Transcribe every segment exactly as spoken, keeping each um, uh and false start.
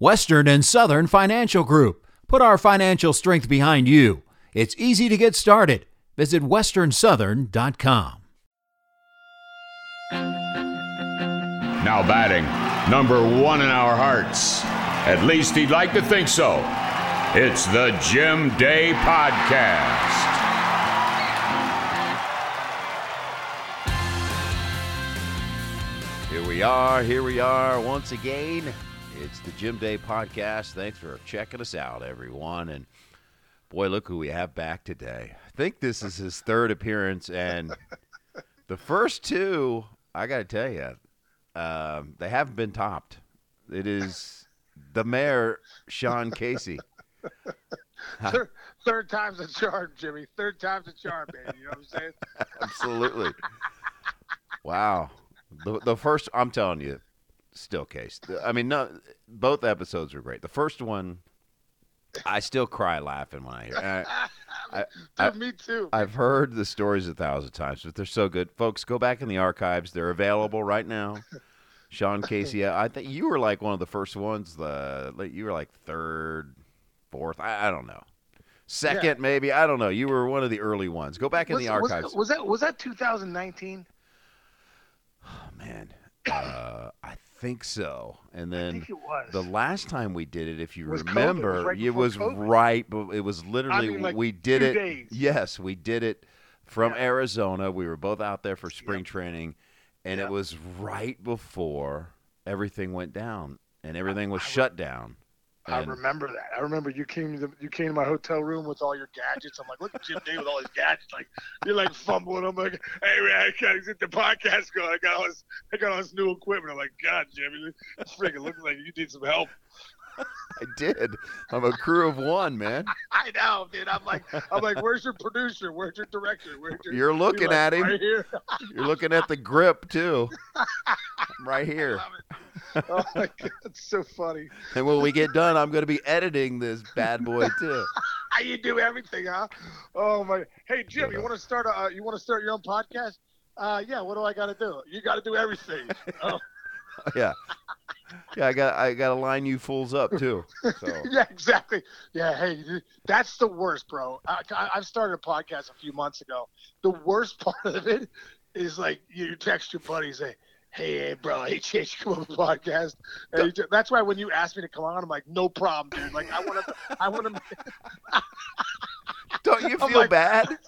Western and Southern Financial Group. Put our financial strength behind you. It's easy to get started. Visit Western Southern dot com. Now batting, number one in our hearts. At least he'd like to think so. It's the Jim Day Podcast. Here we are, here we are once again. It's the Jim Day Podcast. Thanks for checking us out, everyone. And boy, look who we have back today. I think this is his third appearance. And the first two, I got to tell you, um, they haven't been topped. It is the mayor, Sean Casey. third, third time's a charm, Jimmy. Third time's a charm, baby. You know what I'm saying? Absolutely. Wow. The, the first, I'm telling you. Still case. I mean, no, both episodes were great. The first one, I still cry laughing when I hear it. I, Dude, I, me too. I've heard the stories a thousand times, but they're so good. Folks, go back in the archives. They're available right now. Sean Casey, I think you were like one of the first ones. The You were like third, fourth. I, I don't know. Second, yeah. Maybe. I don't know. You were one of the early ones. Go back in was, the archives. Was, was that was that two thousand nineteen? Oh, man. Uh, I think so. And then the last time we did it, if you was remember, COVID. it was right, but right, it was literally, I mean, like we did it. Days. Yes, we did it from yeah. Arizona. We were both out there for spring yep. training, and yep. it was right before everything went down and everything I, was I, shut down. I and, remember that. I remember you came to the, you came to my hotel room with all your gadgets. I'm like, look at Jim Day with all his gadgets. Like, you're like fumbling. I'm like, hey man, I gotta get the podcast going. I got all this, I got all this new equipment. I'm like, God, Jimmy, it's freaking looking like you need some help. I did. I'm a crew of one, man. I know, dude. I'm like, I'm like, where's your producer? Where's your director? Where's your? You're looking you're like, at him. Right here. You're looking at the grip too. I'm right here. I love it. Oh my God, it's so funny. And when we get done, I'm going to be editing this bad boy too. You do everything, huh? Oh my. Hey Jim, you want to start a? You want to start your own podcast? Uh, yeah. What do I got to do? You got to do everything. Oh. Yeah. Yeah, I got I got to line you fools up too. So. Yeah, exactly. Yeah, hey, that's the worst, bro. I, I, I started a podcast a few months ago. The worst part of it is like you text your buddy and say, "Hey, hey bro, hey, Chase, come on the podcast." And he, that's why when you asked me to come on, I'm like, "No problem, dude." Like I want to, I want to. Don't you feel like, bad?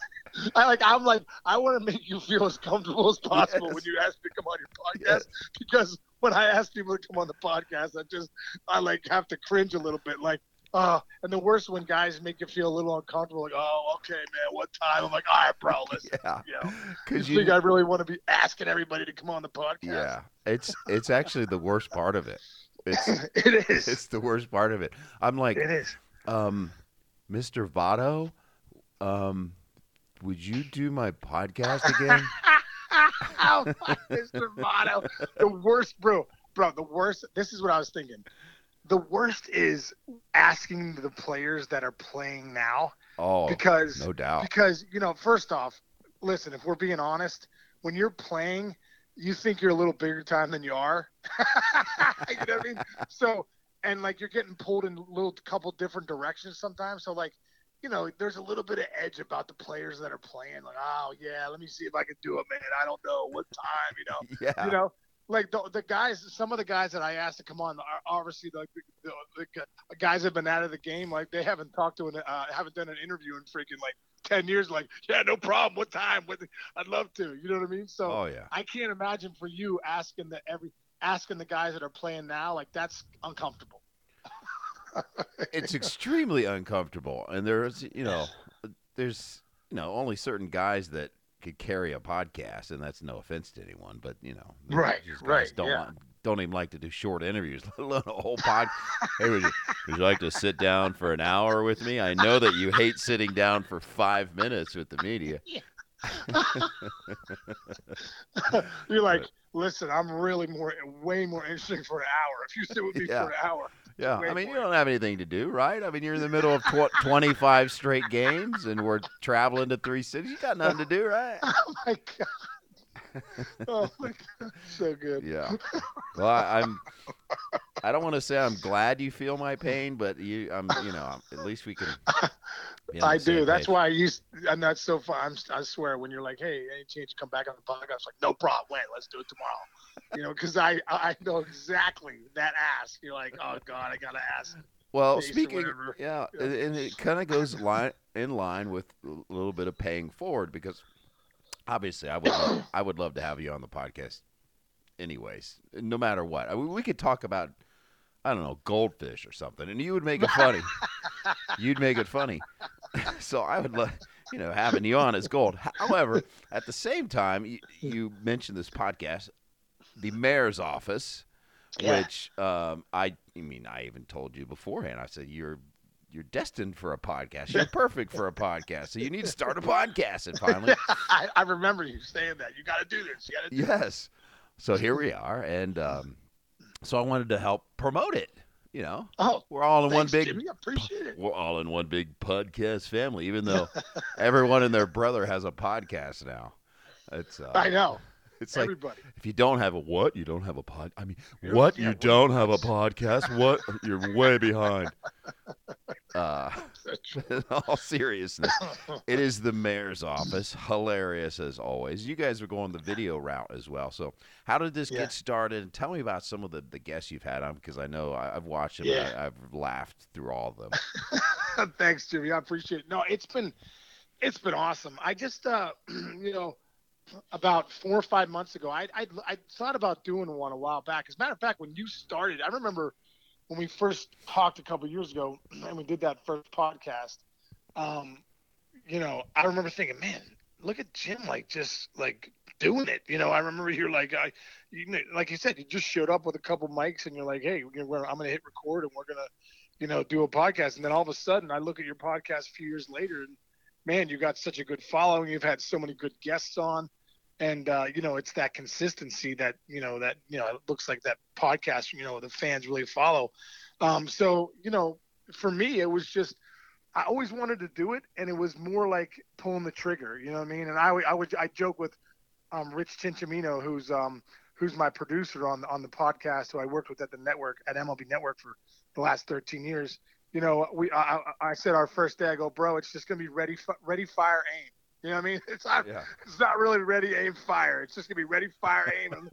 I like. I'm like. I want to make you feel as comfortable as possible yes. when you ask me to come on your podcast yes. because when I ask people to come on the podcast, I just I like have to cringe a little bit. Like, uh and the worst when guys make you feel a little uncomfortable. Like, oh, okay, man, what time? I'm like, all right, bro, listen. Yeah, you know, because you think I really want to be asking everybody to come on the podcast. Yeah, it's it's actually the worst part of it. It's, it is. It's the worst part of it. I'm like, it is. Um, Mister Votto, um. would you do my podcast again? Oh, my, Mister Votto. The worst, bro. Bro, the worst. This is what I was thinking. The worst is asking the players that are playing now. Oh, because, no doubt. Because, you know, first off, listen, if we're being honest, when you're playing, you think you're a little bigger time than you are. You know what I mean? So, and, like, you're getting pulled in a little couple different directions sometimes. So, like, you know, there's a little bit of edge about the players that are playing. Like, oh yeah, let me see if I can do it, man. I don't know what time, you know. Yeah. You know, like the, the guys, some of the guys that I asked to come on are obviously like the, the, the guys have been out of the game. Like they haven't talked to an, uh, haven't done an interview in freaking like ten years. Like, yeah, no problem. What time? What? I'd love to. You know what I mean? So, oh, yeah. I can't imagine for you asking the every asking the guys that are playing now. Like that's uncomfortable. It's extremely uncomfortable, and there's you know there's you know only certain guys that could carry a podcast, and that's no offense to anyone, but you know right right don't yeah. want, don't even like to do short interviews, let alone a whole podcast. Hey, would you, would you like to sit down for an hour with me? I know that you hate sitting down for five minutes with the media. Yeah. You're like, listen, I'm really more, way more interesting for an hour. If you sit with me yeah. for an hour. Yeah, I mean, you don't have anything to do, right? I mean, you're in the middle of tw- twenty-five straight games, and we're traveling to three cities. You got nothing to do, right? Oh, my God. Oh, my God. So good. Yeah. Well, I, I'm, I don't want to say I'm glad you feel my pain, but you, I'm, you know, I'm, at least we can. I do. That's page. Why I used, I'm not so far. I'm, I swear, when you're like, hey, any chance you come back on the podcast? I was like, no problem. Wait, let's do it tomorrow. You know, because I, I know exactly that ask. You're like, oh, God, I got to ask. Well, speaking, yeah, yeah, and it kind of goes line in line with a little bit of paying forward, because obviously I would love, I would love to have you on the podcast anyways, no matter what. I mean, we could talk about, I don't know, goldfish or something, and you would make it funny. You'd make it funny. So I would love, you know, having you on is gold. However, at the same time, you, you mentioned this podcast, The Mayor's Office, yeah. which um, I, I mean, I even told you beforehand. I said you're you're destined for a podcast. You're perfect for a podcast. So you need to start a podcast. And finally, I, I remember you saying that. You got to do this. You got to. Yes. This. So here we are, and um, so I wanted to help promote it. You know, oh, we're all in thanks, one big. Jimmy, I appreciate it. We're all in one big podcast family. Even though everyone and their brother has a podcast now, it's. Uh, I know. It's everybody. Like, if you don't have a what, you don't have a pod. I mean, you're, what? Yeah, you don't have a podcast? What? You're way behind. Uh, in all seriousness, it is The Mayor's Office. Hilarious as always. You guys are going the video route as well. So how did this yeah. get started? Tell me about some of the, the guests you've had on, because I know I, I've watched them. Yeah. I, I've laughed through all of them. Thanks, Jimmy. I appreciate it. No, it's been, it's been awesome. I just, uh, you know, about four or five months ago, I, I I thought about doing one a while back. As a matter of fact, when you started, I remember when we first talked a couple of years ago and we did that first podcast, um, you know, I remember thinking, man, look at Jim, like, just, like, doing it. You know, I remember you're like, I, you, like you said, you just showed up with a couple mics and you're like, hey, we're gonna, I'm going to hit record and we're going to, you know, do a podcast. And then all of a sudden I look at your podcast a few years later and, man, you got such a good following. You've had so many good guests on. And, uh, you know, it's that consistency that, you know, that, you know, it looks like that podcast, you know, the fans really follow. Um, so, you know, for me, it was just, I always wanted to do it. And it was more like pulling the trigger, you know what I mean? And I, I would, I joke with um, Rich Chinchimino, who's, um, who's my producer on, on the podcast, who I worked with at the network, at M L B Network for the last thirteen years. You know, we, I, I said our first day, I go, bro, it's just going to be ready, ready, fire, aim. You know what I mean? It's not, yeah. it's not really ready, aim, fire. It's just going to be ready, fire, aim, and,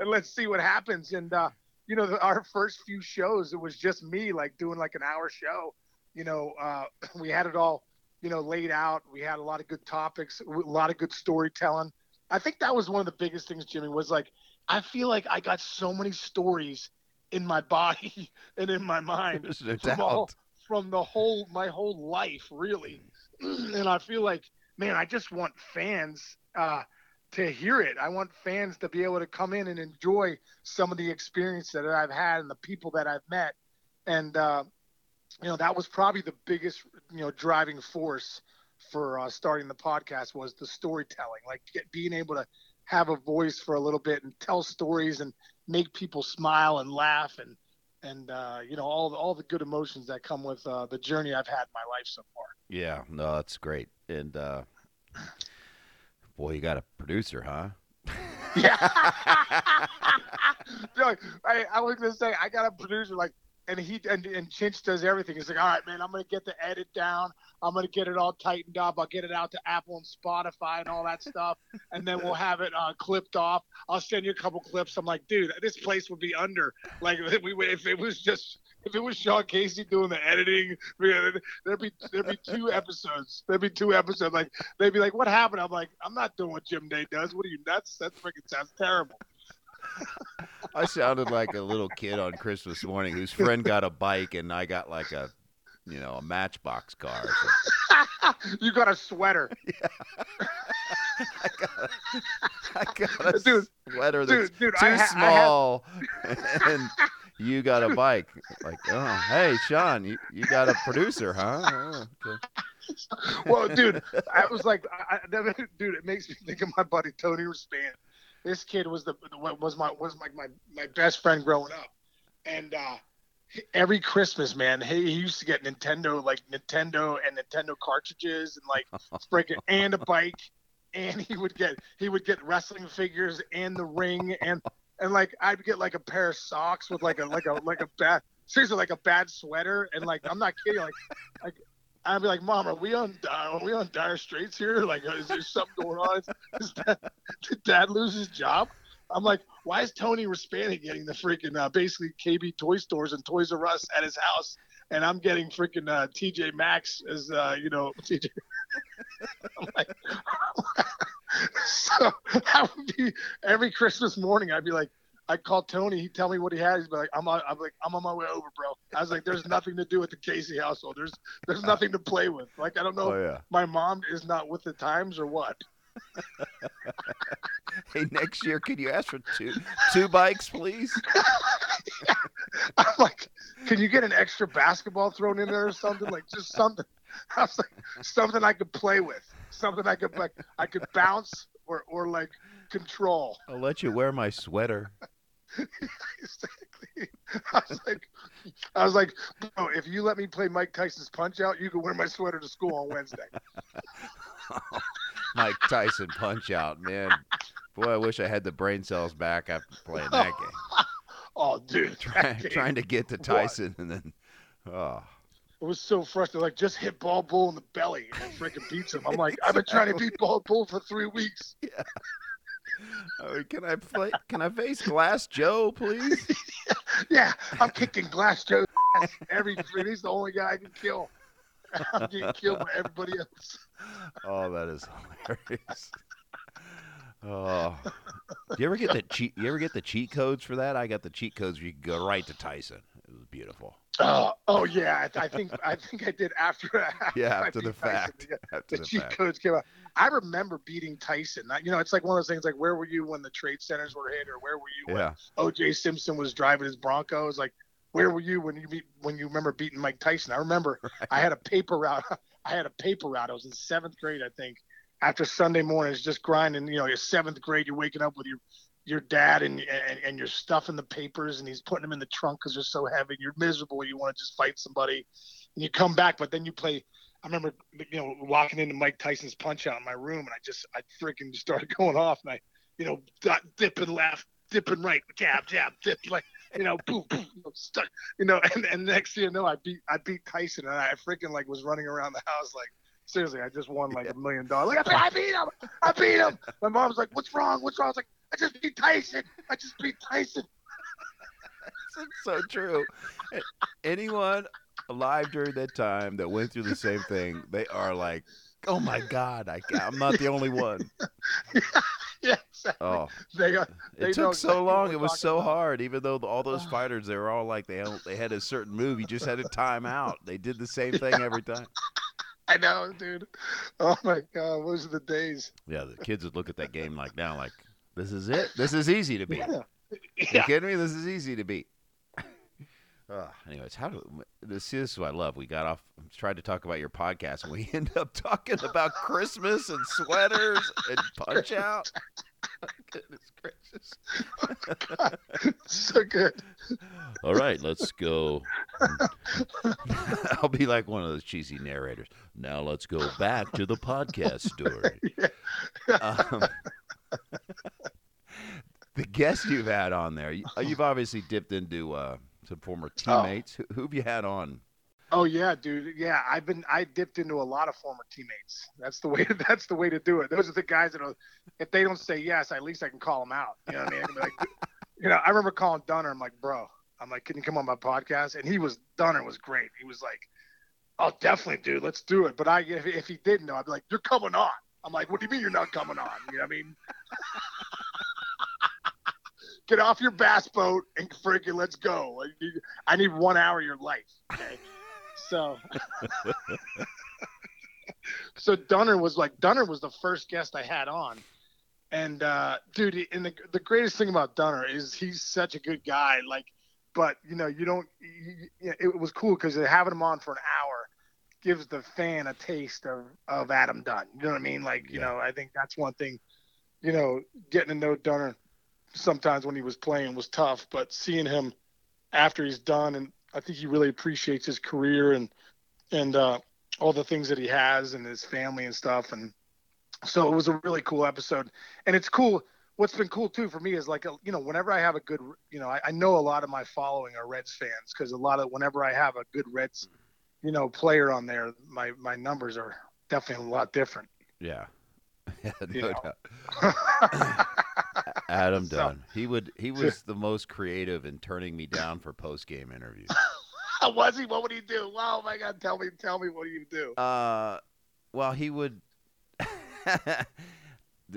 and let's see what happens. And, uh, you know, the, our first few shows, it was just me, like, doing, like, an hour show. You know, uh, we had it all, you know, laid out. We had a lot of good topics, a lot of good storytelling. I think that was one of the biggest things, Jimmy, was, like, I feel like I got so many stories in my body and in my mind no from, all, from the whole, my whole life, really. And I feel like, man, I just want fans uh, to hear it. I want fans to be able to come in and enjoy some of the experience that I've had and the people that I've met. And, uh, you know, that was probably the biggest, you know, driving force for uh, starting the podcast was the storytelling, like get, being able to have a voice for a little bit and tell stories and make people smile and laugh and, and uh, you know, all the, all the good emotions that come with uh, the journey I've had in my life so far. Yeah, no, that's great. And, uh, boy, you got a producer, huh? Yeah. Dude, I, I was going to say, I got a producer, like, and he and, and Chinch does everything. He's like, all right, man, I'm going to get the edit down. I'm going to get it all tightened up. I'll get it out to Apple and Spotify and all that stuff. And then we'll have it uh, clipped off. I'll send you a couple clips. I'm like, dude, this place would be under. Like, we if it was just if it was Sean Casey doing the editing, there'd be there'd be two episodes. There'd be two episodes. Like, they'd be like, what happened? I'm like, I'm not doing what Jim Day does. What are you, nuts? That freaking sounds terrible. I sounded like a little kid on Christmas morning whose friend got a bike and I got like a, you know, a Matchbox car. So. You got a sweater. Yeah. I got a, I got a dude, sweater that's dude, dude, too I ha- small, I have... and you got a bike. Like, oh, hey, Sean, you, you got a producer, huh? Oh, okay. Well, dude, I was like, I, dude, it makes me think of my buddy Tony Ruspan. This kid was the was my was my my, my best friend growing up, and uh, every Christmas, man, he, he used to get Nintendo like Nintendo and Nintendo cartridges and like freaking and a bike, and he would get he would get wrestling figures and the ring and and like I'd get like a pair of socks with like a like a like a bad seriously like a bad sweater and like I'm not kidding like like. I'd be like, Mom, are we on are we on dire straits here? Like, is there something going on? Is dad, did Dad lose his job? I'm like, why is Tony Ruspan getting the freaking uh, basically K B Toy Stores and Toys R Us at his house, and I'm getting freaking uh, T J Maxx as uh, you know, T J. I'm like, so I would be every Christmas morning. I'd be like, I called Tony. He'd tell me what he had. He'd be like, I'm on, I'm like, I'm on my way over, bro. I was like, there's nothing to do with the Casey household. There's there's nothing to play with. Like, I don't know. Oh, yeah. If my mom is not with the times or what. Hey, next year, can you ask for two two bikes, please? Yeah. I'm like, can you get an extra basketball thrown in there or something? Like, just something. I was like, something I could play with. Something I could like, I could bounce or or like control. I'll let you wear my sweater. Exactly. I was like, I was like, bro, if you let me play Mike Tyson's Punch Out, you can wear my sweater to school on Wednesday. Oh, Mike Tyson Punch Out, man. Boy, I wish I had the brain cells back after playing that oh, game. Oh, dude, Try, game. trying to get to Tyson, what? And then, oh. It was so frustrating. Like, just hit Bald Bull in the belly and freaking beats him. I'm like, exactly. I've been trying to beat Bald Bull for three weeks. Yeah. I mean, can I play? Can I face Glass Joe, please? Yeah, I'm kicking Glass Joe's ass every three. He's the only guy I can kill. I'm getting killed by everybody else. Oh, that is hilarious. Oh, do you ever get the cheat? You ever get the cheat codes for that? I got the cheat codes where you could go right to Tyson. It was beautiful. Oh, oh yeah. I, I think I think I did after. after yeah, after the fact. Tyson, yeah. After the, the cheat fact. codes came out. I remember beating Tyson. You know, it's like one of those things. Like, where were you when the trade centers were hit, or where were you yeah. when O J. Simpson was driving his Bronco? Like, where were you when you beat, when you remember beating Mike Tyson? I remember right. I had a paper route. I had a paper route. I was in seventh grade, I think. After Sunday mornings, just grinding. You know, your seventh grade, you're waking up with your your dad and, and and you're stuffing the papers, and he's putting them in the trunk because they're so heavy. You're miserable. You want to just fight somebody, and you come back, but then you play. I remember, you know, walking into Mike Tyson's Punch Out in my room, and I just, I freaking started going off, and I, you know, dipping left, dipping right, jab, jab, dip, like, you know, boom, boom, stuck, you know, and, and next thing you know, I beat, I beat Tyson, and I freaking like was running around the house like, seriously, I just won like a million dollars. Like, I beat him, I beat him. My mom's like, what's wrong? What's wrong? I was like, I just beat Tyson. I just beat Tyson. That's so true. Anyone alive during that time that went through the same thing, they are like, oh my God, I, I'm not the only one. Yeah, yeah, exactly. Oh, they are, they it took so long. It was so about. hard. Even though all those fighters, they were all like, they they had a certain move. You just had a timeout. They did the same thing yeah. every time. I know, dude. Oh my God, those are the days. Yeah, the kids would look at that game like now, like, this is it. This is easy to beat. Yeah. Yeah. You kidding me? This is easy to beat. Uh, anyways, how do this? This is what I love. We got off. I'm trying to talk about your podcast, and we end up talking about Christmas and sweaters and Punch Out. My goodness gracious! Oh my God. So good. All right, let's go. I'll be like one of those cheesy narrators. Now let's go back to the podcast story. Yeah. Um, the guests you've had on there, you've obviously dipped into. Uh, Some former teammates. Oh. Who have you had on? Oh yeah, dude. Yeah, I've been. I dipped into a lot of former teammates. That's the way. That's the way to do it. Those are the guys that, are, if they don't say yes, at least I can call them out. You know what I mean? I can be like, you know, I remember calling Dunner. I'm like, bro. I'm like, can you come on my podcast? And he was Dunner was great. He was like, oh, definitely, dude. Let's do it. But I, if, if he didn't know, I'd be like, you're coming on. I'm like, what do you mean you're not coming on? You know what I mean? Get off your bass boat and freaking let's go. I need, I need one hour of your life. Okay. So So Dunner was like, Dunner was the first guest I had on. And uh, dude, and the the greatest thing about Dunner is he's such a good guy. Like, but you know, you don't, you, it was cool because having him on for an hour gives the fan a taste of, of Adam Dunn. You know what I mean? Like, you yeah. know, I think that's one thing, you know, getting to know Dunner sometimes when he was playing was tough, but seeing him after he's done, and I think he really appreciates his career and, and uh, all the things that he has and his family and stuff. And so it was a really cool episode. And it's cool. What's been cool too for me is like, a, you know, whenever I have a good, you know, I, I know a lot of my following are Reds fans, because a lot of, whenever I have a good Reds, you know, player on there, my, my numbers are definitely a lot different. Yeah. Yeah, no you know? doubt. Adam so, Dunn. He would, he was the most creative in turning me down for post-game interviews. Was he? What would he do? Wow, my God, tell me, tell me, what do you do? Uh, well, he would.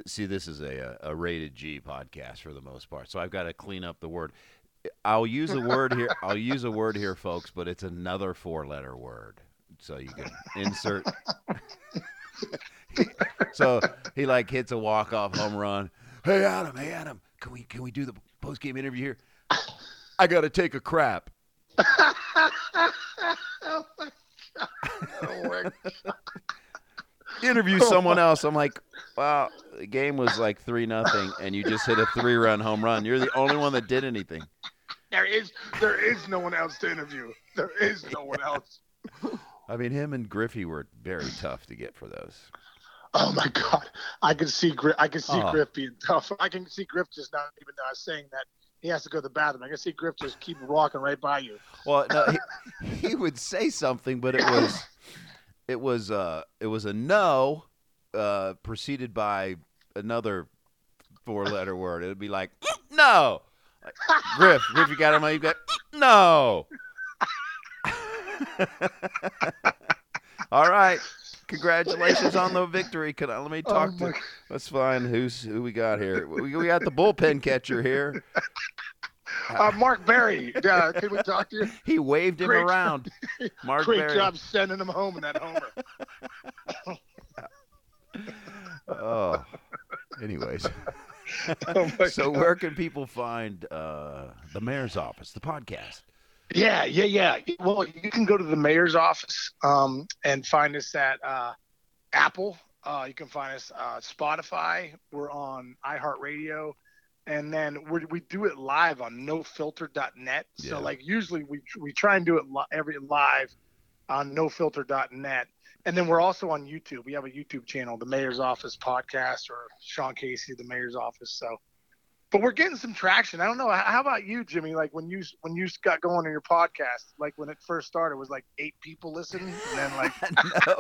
See, this is a a rated G podcast for the most part, so I've got to clean up the word. I'll use a word here. I'll use a word here, folks, but it's another four-letter word, so you can insert. So he like hits a walk-off home run. Hey Adam, hey Adam, can we can we do the post-game interview here? I gotta take a crap. Oh my God. Oh my God. Interview someone else. I'm like, wow, the game was like three nothing, and you just hit a three-run home run. You're the only one that did anything. There is there is no one else to interview. There is no one else. I mean, him and Griffey were very tough to get for those. Oh my God, I can see I can see oh. Griff being tough. I can see Griff just not even uh, saying that. He has to go to the bathroom. I can see Griff just keep walking right by you. Well, no, he, he would say something, but it was, it was, uh, it was a no, uh, preceded by another four-letter word. It'd be like no, like, Griff, Griff, you got him. You got no. All right, congratulations on the victory. Can I, let me talk oh to. Let's find who's who we got here. We, we got the bullpen catcher here. Uh, Mark Berry, uh, can we talk to you? He waved him great, around. Mark great Berry. Job sending him home in that homer. Oh, anyways. Oh so God. Where can people find uh, the mayor's office, the podcast? Yeah, yeah, yeah. Well, you can go to the mayor's office um, and find us at uh, Apple. Uh, you can find us uh, Spotify. We're on iHeartRadio. And then we we do it live on no filter dot net. Yeah. So, like, usually we we try and do it li- every live on no filter dot net. And then we're also on YouTube. We have a YouTube channel, The Mayor's Office Podcast, or Sean Casey, The Mayor's Office. So, but we're getting some traction. I don't know. How about you, Jimmy? Like, when you when you got going on your podcast, like, when it first started, it was like eight people listening. And then, like,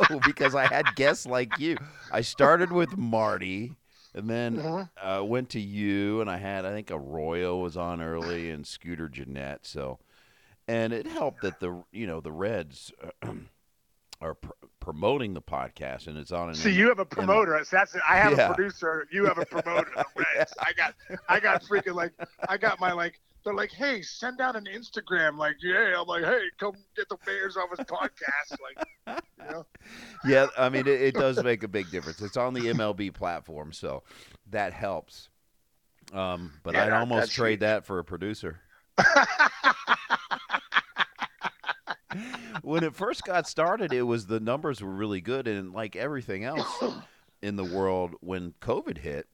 no, because I had guests like you. I started with Marty. And then uh-huh. uh, went to you, and I had, I think Arroyo was on early, and Scooter Jeanette. So, and it helped that the, you know, the Reds uh, are pr- promoting the podcast, and it's on. An, See, you have a promoter. A, that's it. I have yeah. a producer. You have a promoter. The Reds. Yeah. I got, I got freaking like, I got my like. They're like, hey, send out an Instagram. Like, yeah. I'm like, hey, come get the mayor's office podcast. Like, you know. Yeah, I mean, it, it does make a big difference. It's on the M L B platform, so that helps. Um, but yeah, I'd that, almost trade huge. that for a producer. When it first got started, it was the numbers were really good, and like everything else in the world, when COVID hit,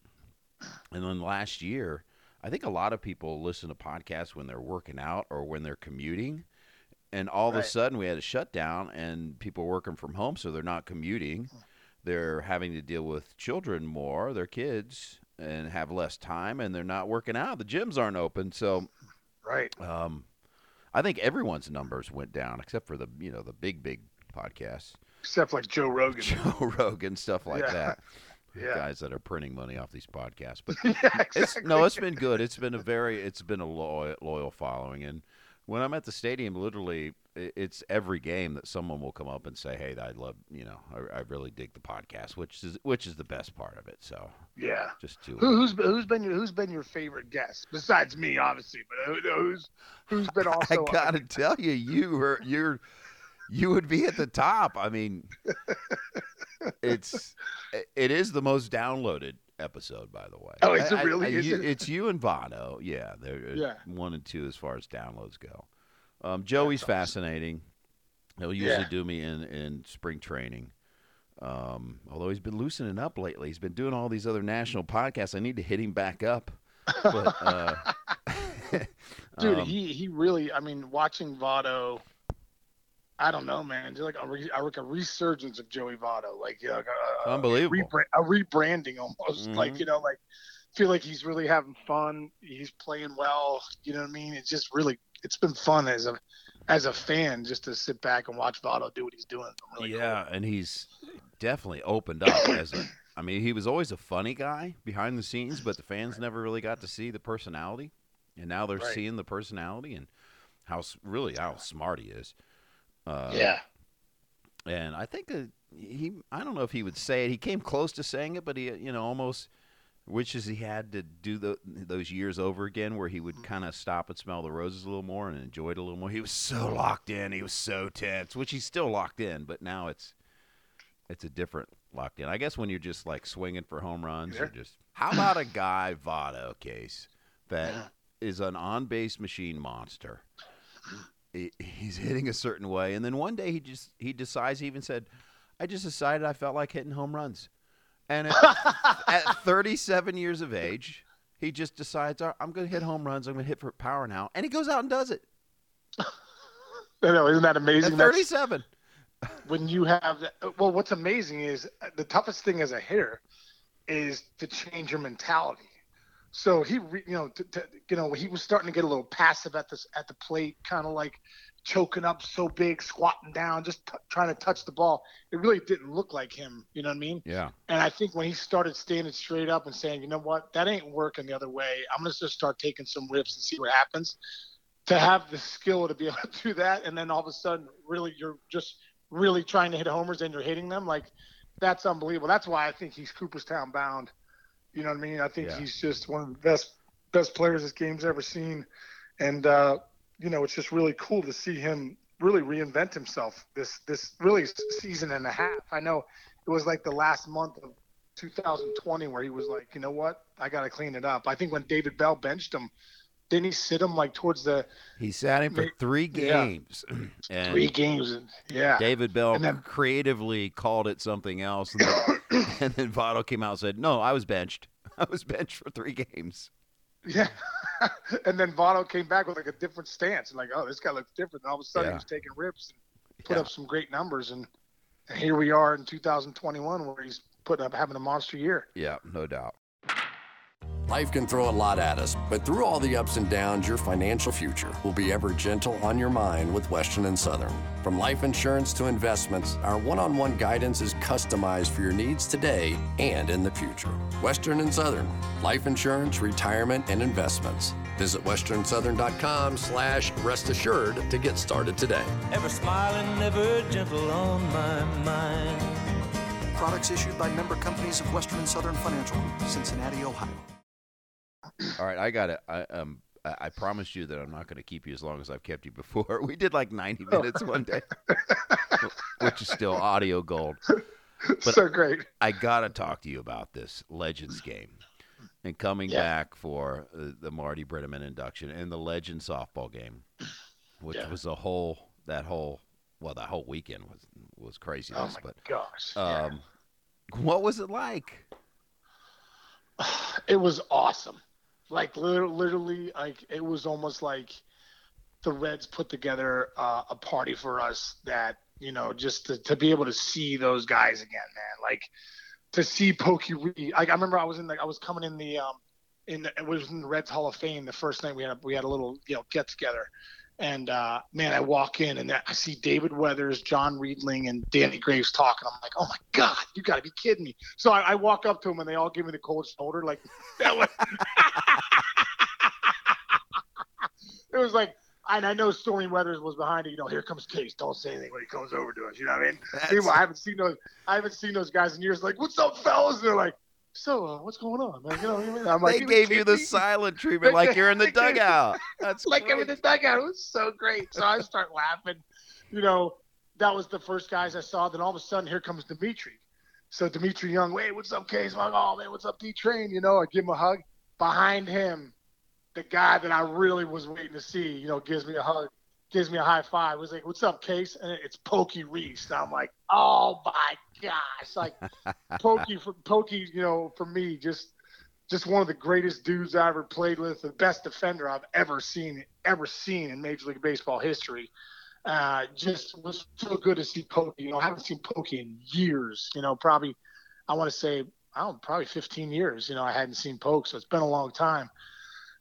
and then last year. I think a lot of people listen to podcasts when they're working out or when they're commuting, and all right. of a sudden we had a shutdown and people working from home, so they're not commuting. They're having to deal with children more, their kids, and have less time, and they're not working out. The gyms aren't open, so right. Um, I think everyone's numbers went down except for the you know the big big podcasts, except like Joe Rogan, Joe Rogan stuff like yeah. that. Yeah. Guys that are printing money off these podcasts, but yeah, exactly. it's, no, it's been good. It's been a very, it's been a loyal, loyal following. And when I'm at the stadium, literally, it's every game that someone will come up and say, "Hey, I love, you know, I, I really dig the podcast," which is which is the best part of it. So yeah, just to Who, who's who's been your, who's been your favorite guest besides me, obviously, but who, who's who's been also. I gotta on- tell you, you were you're you would be at the top. I mean. it's it is the most downloaded episode, by the way. Oh, it's I, really I, I, you, it's you and Bono. Yeah, they're yeah. one and two as far as downloads go. Um, Joey's That's fascinating. Awesome. He'll usually yeah. do me in, in spring training. Um, although he's been loosening up lately. He's been doing all these other national podcasts. I need to hit him back up. But, uh, Dude, um, he, he really, I mean, watching Votto, I don't know, man. Just like a, re, like a resurgence of Joey Votto. Like, you know, like a, Unbelievable. A, rebrand, a rebranding almost. Mm-hmm. Like, you know, like feel like he's really having fun. He's playing well. You know what I mean? It's just really, it's been fun as a as a fan just to sit back and watch Votto do what he's doing. Really yeah, cool. And he's definitely opened up as a, I mean, he was always a funny guy behind the scenes, but the fans right. never really got to see the personality. And now they're right. seeing the personality and how really how smart he is. Uh, yeah. And I think uh, he, I don't know if he would say it. He came close to saying it, but he, you know, almost wishes he had to do the, those years over again where he would kind of stop and smell the roses a little more and enjoy it a little more. He was so locked in. He was so tense, which he's still locked in, but now it's it's a different locked in. I guess when you're just, like, swinging for home runs yeah. or just – how about a guy, Votto, Case, that yeah. is an on-base machine monster? He, he's hitting a certain way, and then one day he just – he decides – he even said, I just decided I felt like hitting home runs. And at, at thirty-seven years of age, he just decides, oh, I'm going to hit home runs. I'm going to hit for power now. And he goes out and does it. I know. Isn't that amazing? At thirty-seven. That's, when you have that. Well, what's amazing is the toughest thing as a hitter is to change your mentality. So he, you know, to, to, you know, he was starting to get a little passive at this, at the plate, kind of like choking up so big, squatting down, just t- trying to touch the ball. It really didn't look like him. You know what I mean? Yeah. And I think when he started standing straight up and saying, you know what, that ain't working the other way. I'm going to just start taking some whiffs and see what happens. To have the skill to be able to do that, and then all of a sudden, really, you're just really trying to hit homers and you're hitting them. Like, that's unbelievable. That's why I think he's Cooperstown bound. You know what I mean? I think yeah. he's just one of the best best players this game's ever seen. And, uh, you know, it's just really cool to see him really reinvent himself this this really season and a half. I know it was like the last month of two thousand twenty where he was like, you know what? I got to clean it up. I think when David Bell benched him, didn't he sit him like towards the – He sat him for three games. Yeah. And three games, and, yeah. David Bell and then, creatively called it something else. And then, and then Votto came out and said, no, I was benched. I was benched for three games. Yeah. And then Votto came back with like a different stance. And like, oh, this guy looks different. And all of a sudden yeah. he was taking rips and put yeah. up some great numbers. And, and here we are in two thousand twenty-one where he's putting up having a monster year. Yeah, no doubt. Life can throw a lot at us, but through all the ups and downs, your financial future will be ever gentle on your mind with Western and Southern. From life insurance to investments, our one-on-one guidance is customized for your needs today and in the future. Western and Southern, life insurance, retirement, and investments. Visit westernsouthern.com slash rest assured to get started today. Ever smiling, ever gentle on my mind. Products issued by member companies of Western and Southern Financial Group, Cincinnati, Ohio. All right, I got it. I um, I, I promised you that I'm not going to keep you as long as I've kept you before. We did like ninety minutes one day, which is still audio gold. But so great. I, I got to talk to you about this Legends game and coming yeah. back for uh, the Marty Brenneman induction and the Legend softball game, which yeah. was a whole that whole well, that whole weekend was was craziness. Oh my but, gosh! Um, yeah. What was it like? It was awesome. Like, literally, like it was almost like the Reds put together uh, a party for us that, you know, just to, to be able to see those guys again, man. Like, to see Pokey Reese. Like, I remember I was in the, I was coming in the, um, in the, it was in the Reds Hall of Fame. The first night we had a, we had a little, you know, get together. And, uh, man, I walk in and I see David Weathers, John Reedling, and Danny Graves talking. I'm like, oh, my God, you got to be kidding me. So I, I walk up to them and they all give me the cold shoulder. Like, that was – it was like – and I know Stormy Weathers was behind it. You know, here comes Case. Don't say anything when he comes over to us. You know what I mean? Anyway, I haven't seen those I haven't seen those guys in years. Like, what's up, fellas? And they're like, so uh, what's going on? Like, you know, I'm like, they gave you the silent treatment like you're in the dugout. That's like I'm in the dugout. It was so great. So I start laughing. You know, that was the first guys I saw. Then all of a sudden, here comes Dimitri. So Dimitri Young, wait, what's up, Case? I'm like, oh, man, what's up, D-Train? You know, I give him a hug. Behind him, the guy that I really was waiting to see, you know, gives me a hug, gives me a high five. It was like, what's up, Case? And it's Pokey Reese. And I'm like, oh, my gosh. Like, Pokey, for, Pokey, you know, for me, just just one of the greatest dudes I ever played with, the best defender I've ever seen, ever seen in Major League Baseball history. Uh, just was so good to see Pokey. You know, I haven't seen Pokey in years. You know, probably, I want to say, I don't know, probably fifteen years, you know, I hadn't seen Poke, so it's been a long time.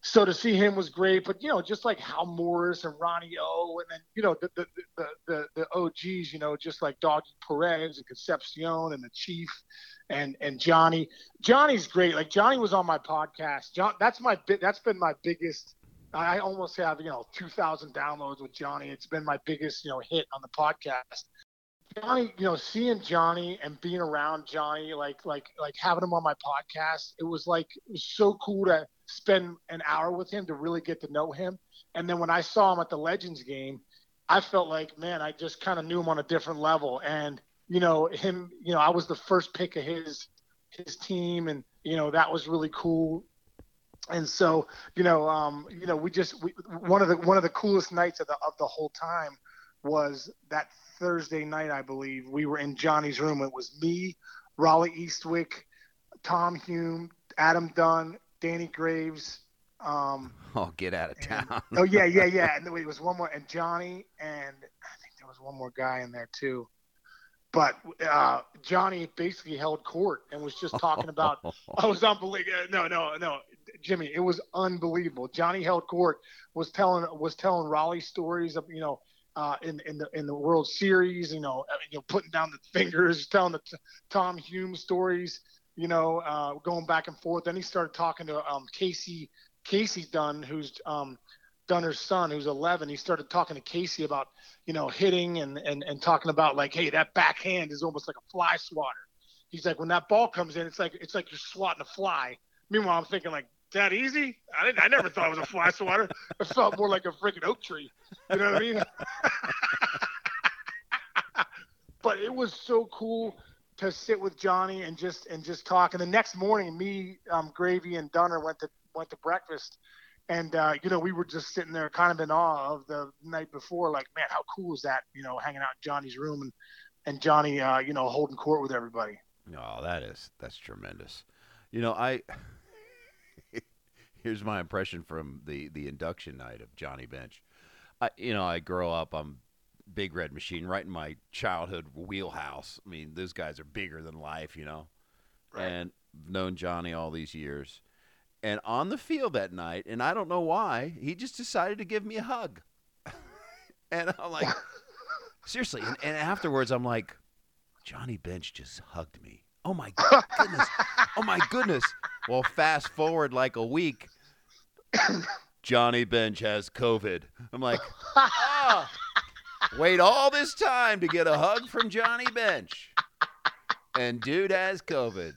So to see him was great, but, you know, just like Hal Morris and Ronnie O, and then, you know, the the the, the, the O Gs, you know, just like Doggy Perez and Concepcion and the Chief and and Johnny. Johnny's great. Like, Johnny was on my podcast. John, that's my bit. That's been my biggest. I almost have, you know, two thousand downloads with Johnny. It's been my biggest, you know, hit on the podcast. Johnny, you know, seeing Johnny and being around Johnny, like, like, like having him on my podcast, it was like, it was so cool to spend an hour with him to really get to know him. And then when I saw him at the Legends game, I felt like, man, I just kind of knew him on a different level. And, you know, him, you know, I was the first pick of his, his team. And, you know, that was really cool. And so, you know, um, you know, we just, we, one of the, one of the coolest nights of the, of the whole time was that Thursday night, I believe we were in Johnny's room. It was me, Raleigh Eastwick, Tom Hume, Adam Dunn, Danny Graves. Um, oh, get out of and, town. oh yeah. Yeah. Yeah. And it was one more, and Johnny, and I think there was one more guy in there too. But uh, Johnny basically held court and was just talking about, oh, it was unbelievable. No, no, no, Jimmy, it was unbelievable. Johnny held court, was telling was telling Raleigh stories of, you know, uh, in in the in the World Series, you know, I mean, you know, putting down the fingers, telling the t- Tom Hume stories, you know, uh, going back and forth. Then he started talking to um, Casey Casey Dunn, who's um, Dunner's son, who's eleven. He started talking to Casey about, you know, hitting and, and, and talking about like, hey, that backhand is almost like a fly swatter. He's like, when that ball comes in, it's like, it's like you're swatting a fly. Meanwhile, I'm thinking like, that easy? I didn't, I never thought it was a fly swatter. It felt more like a freaking oak tree. You know what I mean? But it was so cool to sit with Johnny and just, and just talk. And the next morning, me, um, Gravy and Dunner went to, went to breakfast. And, uh, you know, we were just sitting there kind of in awe of the night before, like, man, how cool is that, you know, hanging out in Johnny's room and, and Johnny, uh, you know, holding court with everybody. Oh, that is, that's tremendous. You know, I, here's my impression from the, the induction night of Johnny Bench. I, you know, I grow up, I'm Big Red Machine, right in my childhood wheelhouse. I mean, those guys are bigger than life, you know, right. And known Johnny all these years. And on the field that night, and I don't know why, he just decided to give me a hug. And I'm like, seriously. And, and afterwards, I'm like, Johnny Bench just hugged me. Oh, my goodness. Oh, my goodness. Well, fast forward like a week, Johnny Bench has COVID. I'm like, oh, wait all this time to get a hug from Johnny Bench. And dude has COVID.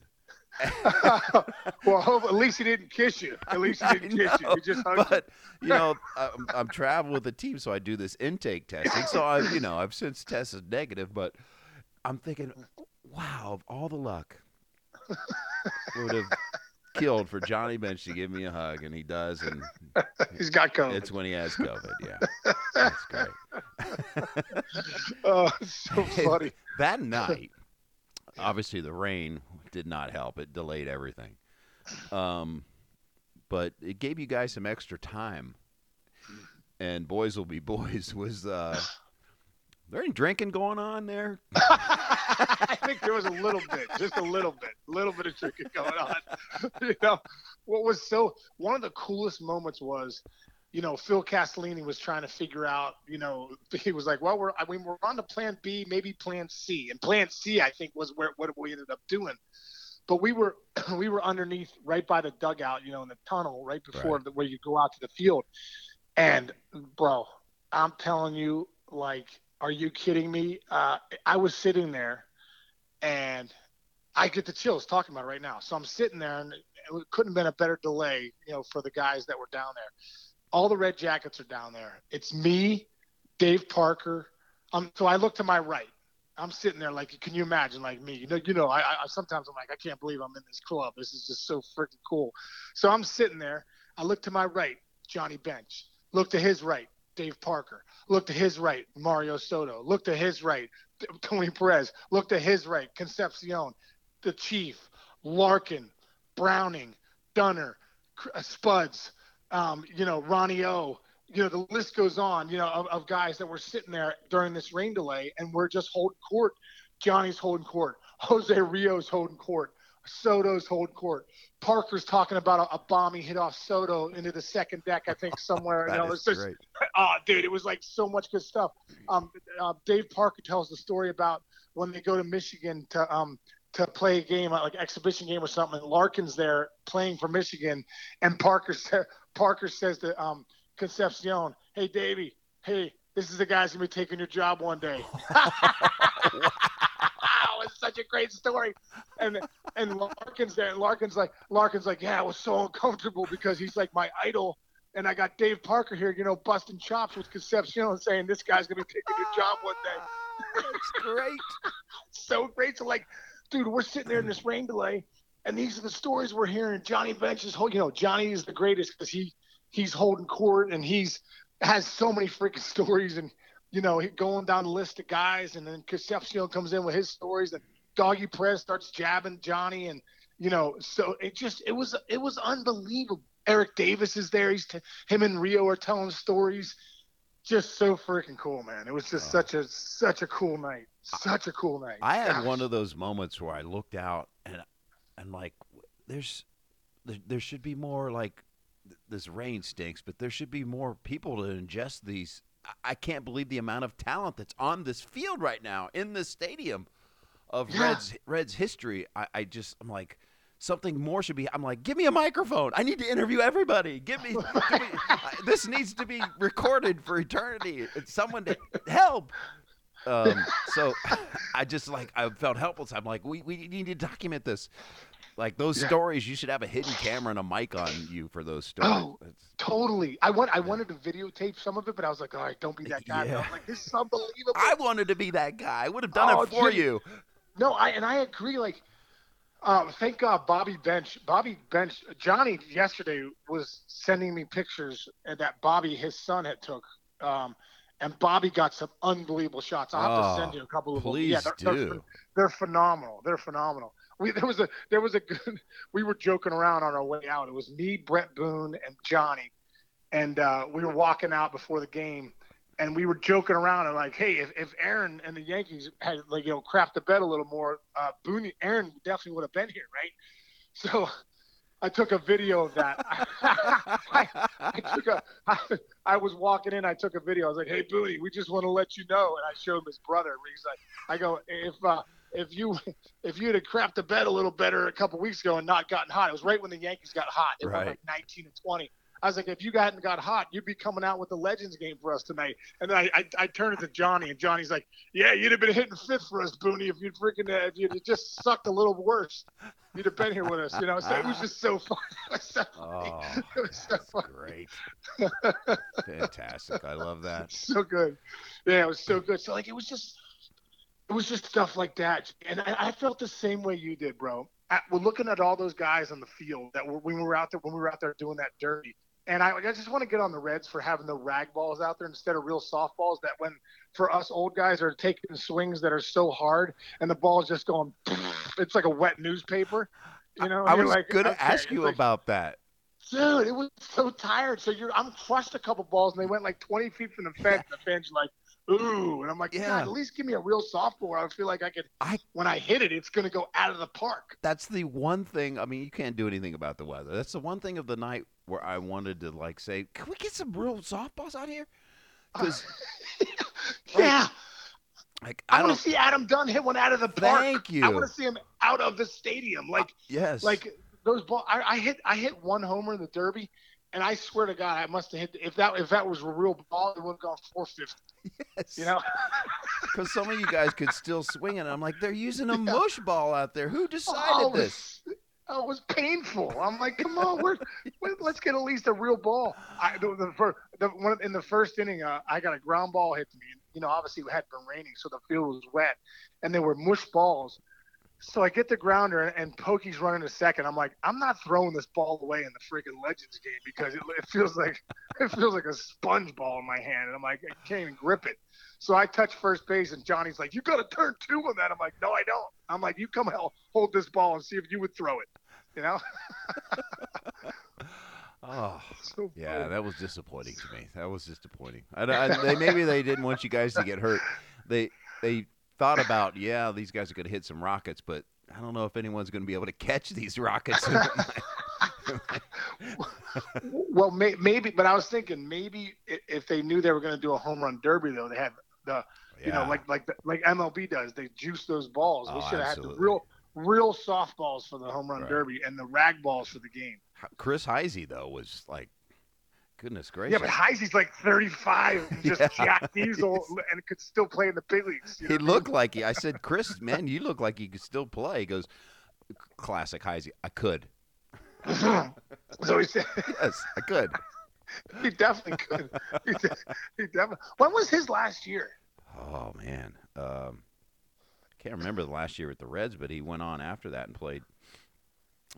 Well, hope, at least he didn't kiss you. At least he didn't know, kiss you. He just hugged but, you. You know, I'm, I'm traveling with the team, so I do this intake testing. So, I, you know, I've since tested negative, but I'm thinking, wow, of all the luck, would have killed for Johnny Bench to give me a hug, and he does. And he's got COVID. It's when he has COVID, yeah. That's great. Oh, it's so funny. That night, obviously the rain did not help. It delayed everything. Um, but it gave you guys some extra time. And Boys Will Be Boys was uh, – there any drinking going on there? I think there was a little bit, just a little bit, a little bit of drinking going on. You know, what was so – one of the coolest moments was – you know, Phil Castellini was trying to figure out, you know, he was like, well, we're, I mean, we're on to plan B, maybe plan C. And plan C, I think, was where what we ended up doing. But we were we were underneath right by the dugout, you know, in the tunnel right before right. The, where you go out to the field. And, bro, I'm telling you, like, are you kidding me? Uh, I was sitting there, and I get the chills talking about it right now. So I'm sitting there, and it couldn't have been a better delay, you know, for the guys that were down there. All the Red Jackets are down there. It's me, Dave Parker. Um, so I look to my right. I'm sitting there like, can you imagine, like me? You know, you know. I, I sometimes I'm like, I can't believe I'm in this club. This is just so freaking cool. So I'm sitting there. I look to my right, Johnny Bench. Look to his right, Dave Parker. Look to his right, Mario Soto. Look to his right, Tony Perez. Look to his right, Concepcion, the Chief, Larkin, Browning, Dunner, Spuds, um, you know, Ronnie O. You know, the list goes on, you know, of, of guys that were sitting there during this rain delay, and we're just holding court. Johnny's holding court. Jose Rio's holding court. Soto's holding court. Parker's talking about a, a bomb he hit off Soto into the second deck, I think, somewhere. That you know, is it's just, great. Oh, dude, it was like so much good stuff. Um, uh, Dave Parker tells the story about when they go to Michigan to um, – to play a game, like exhibition game or something. And Larkin's there playing for Michigan, and Parker, sa- Parker says to um, Concepcion, hey, Davey, hey, this is the guy's going to be taking your job one day. Wow, it's such a great story. And and Larkin's there, and Larkin's like, Larkin's like, yeah, I was so uncomfortable because he's like my idol, and I got Dave Parker here, you know, busting chops with Concepcion saying this guy's going to be taking your job one day. That's great. So great. So, like, dude, we're sitting there in this rain delay, and these are the stories we're hearing. Johnny Bench is whole, you know, Johnny is the greatest because he, he's holding court, and he's has so many freaking stories, and, you know, going down the list of guys, and then Concepcion comes in with his stories, and Doggy Perez starts jabbing Johnny, and, you know, so it just it was it was unbelievable. Eric Davis is there. He's t- him and Rio are telling stories. Just so freaking cool, man. It was just oh. such a such a cool night. Such a cool night. I had Gosh. one of those moments where I looked out and and like, there's there, there should be more, like, this rain stinks, but there should be more people to ingest these. I can't believe the amount of talent that's on this field right now in this stadium of yeah. Reds Reds history. I, I just I'm like, something more should be. I'm like, give me a microphone. I need to interview everybody. Give me, give me this needs to be recorded for eternity. Someone to help. Um, so I just like, I felt helpless. I'm like, we, we need to document this. Like those yeah. stories, you should have a hidden camera and a mic on you for those stories. Oh, it's, totally. I want. I yeah. wanted to videotape some of it, but I was like, all right, don't be that guy. Yeah. I was like, this is unbelievable. I wanted to be that guy. I would have done oh, it for dude. you. No, I and I agree. Like, Um, thank God, Bobby Bench. Bobby Bench. Johnny yesterday was sending me pictures that Bobby, his son, had took, um, and Bobby got some unbelievable shots. I'll have oh, to send you a couple of them. Please yeah, they're, do. They're, they're phenomenal. They're phenomenal. We there was a there was a good. We were joking around on our way out. It was me, Brett Boone, and Johnny, and uh, we were walking out before the game. And we were joking around and like, hey, if, if Aaron and the Yankees had, like, you know, crapped the bed a little more, uh, Boone, Aaron definitely would have been here, right? So I took a video of that. I, I, took a, I, I was walking in. I took a video. I was like, hey, Boone, we just want to let you know. And I showed him his brother. He's like, I go, if uh, if you if you had crapped the bed a little better a couple weeks ago and not gotten hot, it was right when the Yankees got hot. It right. was like nineteen and twenty. I was like, if you hadn't got hot, you'd be coming out with the Legends game for us tonight. And then I, I, I turned it to Johnny, and Johnny's like, yeah, you'd have been hitting fifth for us, Booney, if you'd freaking uh, if you'd just sucked a little worse. You'd have been here with us, you know. So it was just so fun. It was so funny. Oh, it was so funny. Great. Fantastic. I love that. So good. Yeah, it was so good. So, like, it was just it was just stuff like that. And I, I felt the same way you did, bro. I, we're looking at all those guys on the field that were, when we were out there when we were out there doing that dirty. And I, I just want to get on the Reds for having the rag balls out there instead of real softballs that when, for us old guys, are taking swings that are so hard and the ball is just going, it's like a wet newspaper. You know, I, I was like, going to okay. ask you like, about that. Dude, it was so tired. So you're, I'm crushed a couple balls and they went like twenty feet from the fence. Yeah. And the fence like, ooh. And I'm like, yeah, God, at least give me a real softball where I feel like I could, I, when I hit it, it's going to go out of the park. That's the one thing. I mean, you can't do anything about the weather. That's the one thing of the night where I wanted to, like, say, can we get some real softballs out here? Because, uh, yeah. Like, I, I want to see Adam Dunn hit one out of the park. Thank you. I want to see him out of the stadium. Like, uh, yes. Like, those ball. I, I hit I hit one homer in the Derby. And I swear to God, I must have hit. If that if that was a real ball, it would have gone four fifty. Yes. You know, because some of you guys could still swing it. I'm like, they're using a yeah. mush ball out there. Who decided oh, this? Oh, it was painful. I'm like, come on, we're, we're, let's get at least a real ball. I, the, the, first, the one, in the first inning, uh, I got a ground ball hit to me. You know, obviously it had been raining, so the field was wet, and there were mush balls. So I get the grounder, and Pokey's running to second. I'm like, I'm not throwing this ball away in the freaking Legends game because it, it feels like it feels like a sponge ball in my hand, and I'm like, I can't even grip it. So I touch first base, and Johnny's like, you got to turn two on that. I'm like, no, I don't. I'm like, you come hell, hold this ball and see if you would throw it, you know? Oh, so yeah, that was disappointing to me. That was disappointing. I, I, they, maybe they didn't want you guys to get hurt. They they thought about, yeah, these guys are going to hit some rockets, but I don't know if anyone's going to be able to catch these rockets. Well, may, maybe, but I was thinking maybe if they knew they were going to do a home run derby, though, they had the, yeah. you know, like like the, like M L B does, they juice those balls. Oh, we should have had the real real softballs for the home run right. derby and the rag balls for the game. Chris Heisey, though, was like, goodness gracious. Yeah, but Heisey's like thirty-five and just yeah. Jack Diesel and could still play in the big leagues. You know he looked I mean? like he. I said, Chris, man, you look like you could still play. He goes, classic Heisey, I could. So he said, yes, I could. He definitely could. He, de- he definitely. When was his last year? Oh, man. Um, I can't remember the last year with the Reds, but he went on after that and played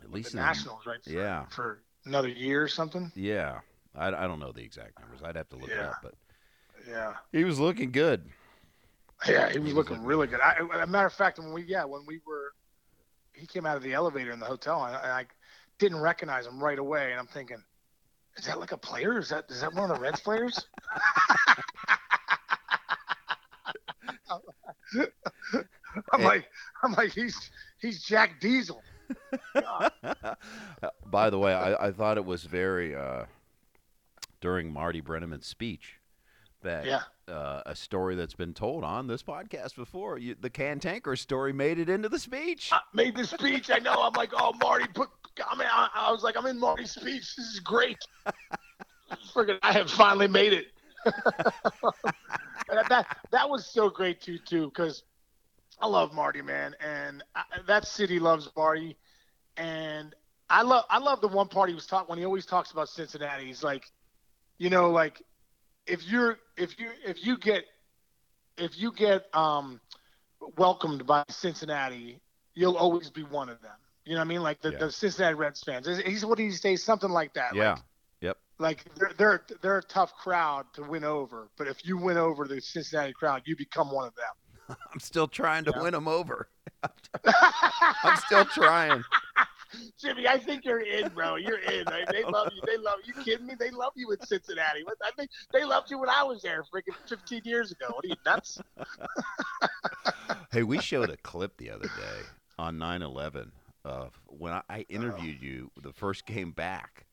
at least the in Nationals, right? For, yeah. For another year or something? Yeah. I, I don't know the exact numbers. I'd have to look yeah. it up. But yeah. He was looking good. Yeah, he was, he was looking, looking really good. I, as a matter of fact, when we, yeah, when we were, he came out of the elevator in the hotel, and I, and I didn't recognize him right away. And I'm thinking, is that like a player? Is that is that one of the Reds players? I'm like, I'm like, he's he's Jack Diesel. God. By the way, I, I thought it was very uh, during Marty Brenneman's speech that yeah. uh, a story that's been told on this podcast before, you, the Cantanker story made it into the speech. I made the speech. I know. I'm like, oh, Marty, put. I mean, I, I was like, I'm in Marty's speech. This is great. Friggin', I have finally made it. that, that that was so great too, too, because I love Marty, man, and I, that city loves Marty, and I love I love the one part he was talking when he always talks about Cincinnati. He's like, you know, like if you're if you if you get if you get um, welcomed by Cincinnati, you'll always be one of them. You know what I mean? Like the, yeah. the Cincinnati Reds fans. He's what he says, something like that. Yeah. Like, yep. Like they're, they're they're a tough crowd to win over, but if you win over the Cincinnati crowd, you become one of them. I'm still trying to yeah. win them over. I'm still trying. Jimmy, I think you're in, bro. You're in. Like, they love you. They love you. You kidding me? They love you in Cincinnati. I think they loved you when I was there, freaking fifteen years ago. What are you nuts? Hey, we showed a clip the other day on nine eleven. Of when I, I interviewed oh. you the first game back,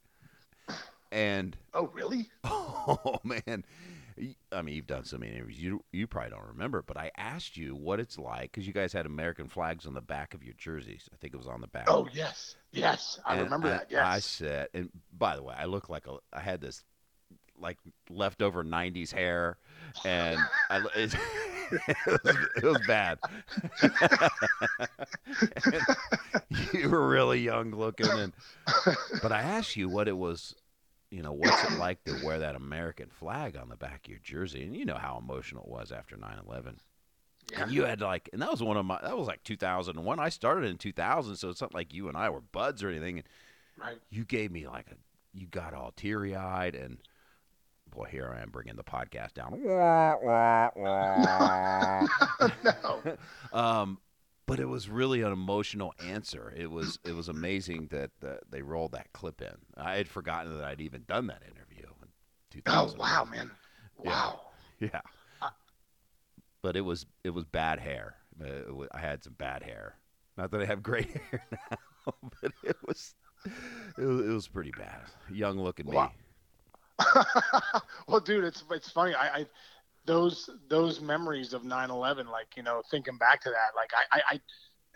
and oh really? Oh man, I mean you've done so many interviews, you you probably don't remember, but I asked you what it's like because you guys had American flags on the back of your jerseys. I think it was on the back. Oh yes, yes, I and remember I, that. Yes, I said, and by the way, I looked like a I had this like leftover nineties hair, and I. It, It was, it was bad. You were really young looking, and but I asked you what it was, you know, what's it like to wear that American flag on the back of your jersey, and you know how emotional it was after nine eleven. Yeah. And you had like, and that was one of my, that was like two thousand one. I started in two thousand, so it's not like you and I were buds or anything. And right. You gave me like a, you got all teary eyed and. Well, here I am bringing the podcast down. No, no, no. um, but it was really an emotional answer. It was it was amazing that uh, they rolled that clip in. I had forgotten that I'd even done that interview in two thousand. Oh wow, man! Wow. Yeah. yeah. Uh, but it was it was bad hair. Uh, was, I had some bad hair. Not that I have great hair now, but it was it was, it was pretty bad. Young looking wow. me. Well, dude, it's it's funny. I, I those those memories of nine eleven, like you know, thinking back to that, like I, I, I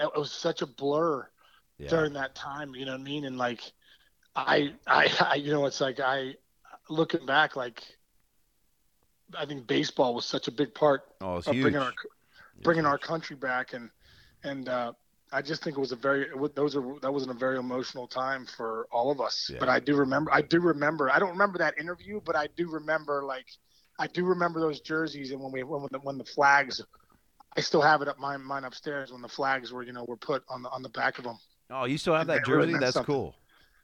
it was such a blur yeah. during that time. You know what I mean? And like, I, I, I, you know, it's like I looking back, like I think baseball was such a big part oh, of huge. bringing our bringing yeah. our country back, and and uh, I just think it was a very those are that was a very emotional time for all of us. Yeah. But I do remember. I do remember. I don't remember that interview, but I do remember like I do remember those jerseys and when we when the, when the flags. I still have it up mine mine upstairs when the flags were you know were put on the on the back of them. Oh, you still have that jersey? That's something. Cool.